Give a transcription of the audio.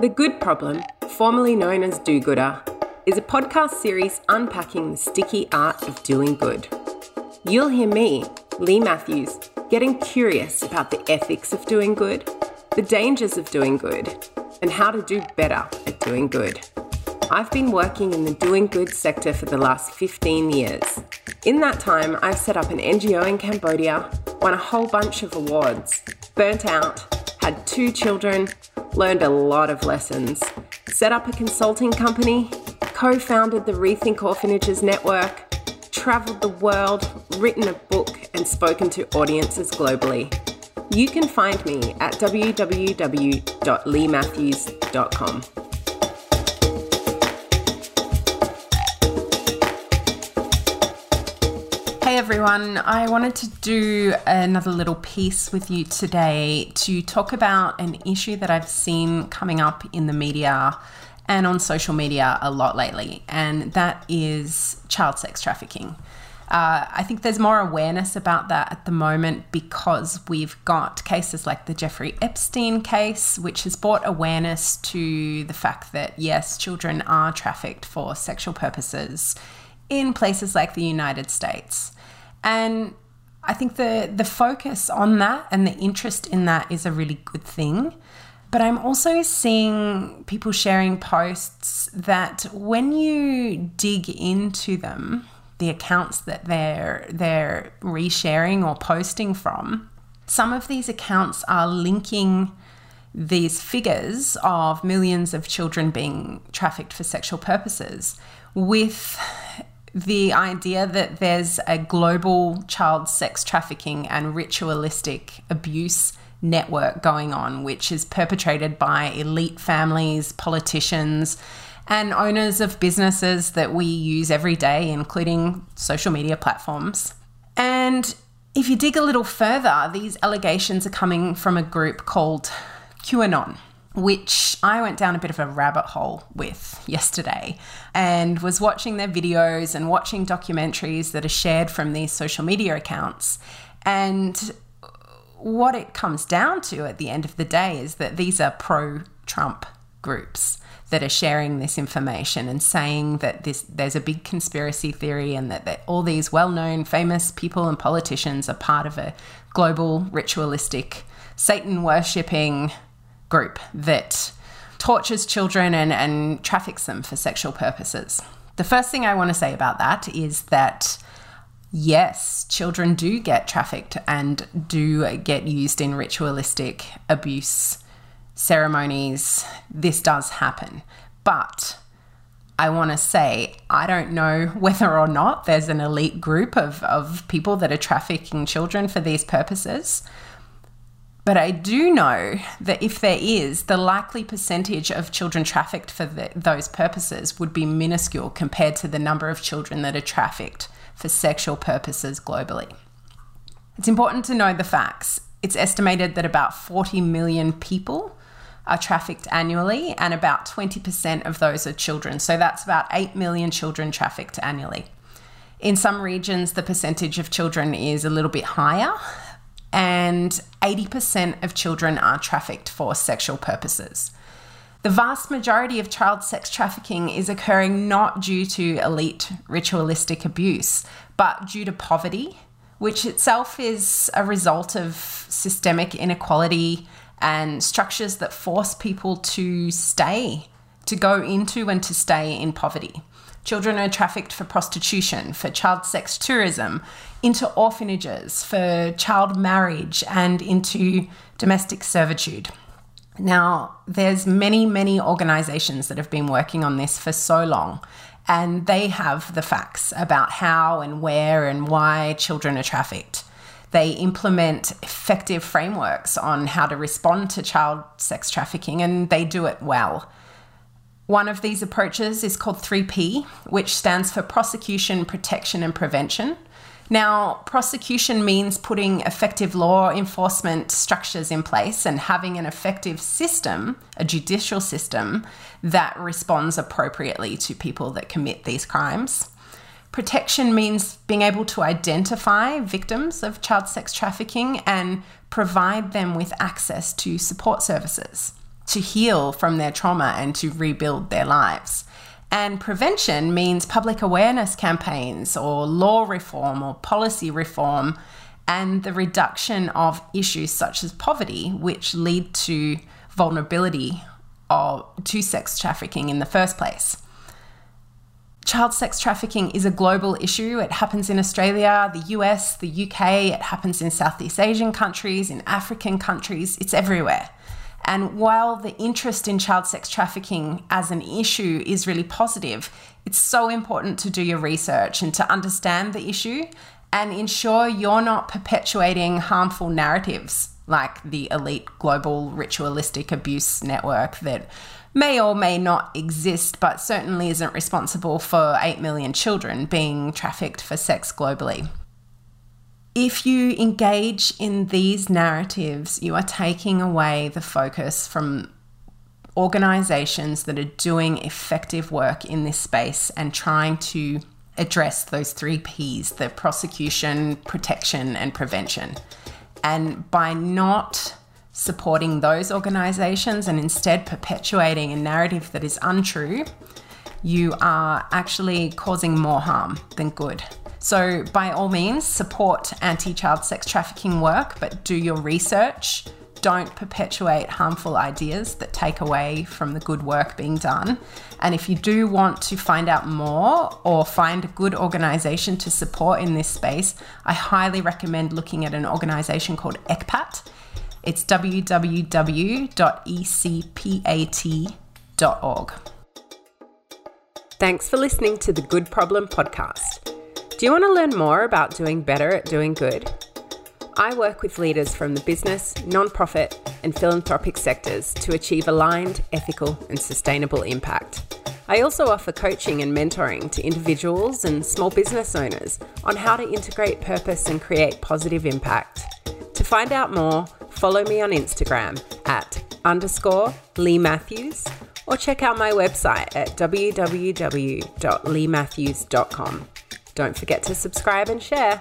The Good Problem, formerly known as Do-Gooder, is a podcast series unpacking the sticky art of doing good. You'll hear me, Lee Matthews, getting curious about the ethics of doing good, the dangers of doing good, and how to do better at doing good. I've been working in the doing good sector for the last 15 years. In that time, I've set up an NGO in Cambodia, won a whole bunch of awards, burnt out, had 2 children, learned a lot of lessons, set up a consulting company, co-founded the Rethink Orphanages Network, travelled the world, written a book, and spoken to audiences globally. You can find me at www.leematthews.com. Hey everyone, I wanted to do another little piece with you today to talk about an issue that I've seen coming up in the media and on social media a lot lately, and that is child sex trafficking. I think there's more awareness about that at the moment because we've got cases like the Jeffrey Epstein case, which has brought awareness to the fact that, yes, children are trafficked for sexual purposes in places like the United States. And I think the focus on that and the interest in that is a really good thing. But I'm also seeing people sharing posts that when you dig into them, the accounts that they're resharing or posting from, some of these accounts are linking these figures of millions of children being trafficked for sexual purposes with the idea that there's a global child sex trafficking and ritualistic abuse network going on, which is perpetrated by elite families, politicians, and owners of businesses that we use every day, including social media platforms. And if you dig a little further, these allegations are coming from a group called QAnon, which I went down a bit of a rabbit hole with yesterday and was watching their videos and watching documentaries that are shared from these social media accounts. And what it comes down to at the end of the day is that these are pro-Trump groups that are sharing this information and saying that there's a big conspiracy theory and that all these well-known, famous people and politicians are part of a global, ritualistic, Satan-worshipping group that tortures children and traffics them for sexual purposes. The first thing I want to say about that is that, yes, children do get trafficked and do get used in ritualistic abuse ceremonies. This does happen. But I want to say, I don't know whether or not there's an elite group of people that are trafficking children for these purposes. But I do know that if there is, the likely percentage of children trafficked for those purposes would be minuscule compared to the number of children that are trafficked for sexual purposes globally. It's important to know the facts. It's estimated that about 40 million people are trafficked annually, and about 20% of those are children. So that's about 8 million children trafficked annually. In some regions, the percentage of children is a little bit higher, and 80% of children are trafficked for sexual purposes. The vast majority of child sex trafficking is occurring not due to elite ritualistic abuse, but due to poverty, which itself is a result of systemic inequality and structures that force people to go into and stay in poverty. Children are trafficked for prostitution, for child sex tourism, into orphanages, for child marriage, and into domestic servitude. Now, there's many, many organizations that have been working on this for so long, and they have the facts about how and where and why children are trafficked. They implement effective frameworks on how to respond to child sex trafficking, and they do it well. One of these approaches is called 3P, which stands for prosecution, protection, and prevention. Now, prosecution means putting effective law enforcement structures in place and having an effective system, a judicial system, that responds appropriately to people that commit these crimes. Protection means being able to identify victims of child sex trafficking and provide them with access to support services. to heal from their trauma and to rebuild their lives. And prevention means public awareness campaigns or law reform or policy reform and the reduction of issues such as poverty, which lead to vulnerability to sex trafficking in the first place. Child sex trafficking is a global issue. It happens in Australia, the US, the UK. It happens in Southeast Asian countries, in African countries. It's everywhere. And while the interest in child sex trafficking as an issue is really positive, it's so important to do your research and to understand the issue and ensure you're not perpetuating harmful narratives like the elite global ritualistic abuse network that may or may not exist, but certainly isn't responsible for 8 million children being trafficked for sex globally. If you engage in these narratives, you are taking away the focus from organizations that are doing effective work in this space and trying to address those three Ps, the prosecution, protection, and prevention. And by not supporting those organizations and instead perpetuating a narrative that is untrue, you are actually causing more harm than good. So by all means, support anti-child sex trafficking work, but do your research. Don't perpetuate harmful ideas that take away from the good work being done. And if you do want to find out more or find a good organization to support in this space, I highly recommend looking at an organization called ECPAT. It's www.ecpat.org. Thanks for listening to the Good Problem Podcast. Do you want to learn more about doing better at doing good? I work with leaders from the business, nonprofit, and philanthropic sectors to achieve aligned, ethical, and sustainable impact. I also offer coaching and mentoring to individuals and small business owners on how to integrate purpose and create positive impact. To find out more, follow me on Instagram @_Lee Matthews or check out my website at www.leematthews.com. Don't forget to subscribe and share.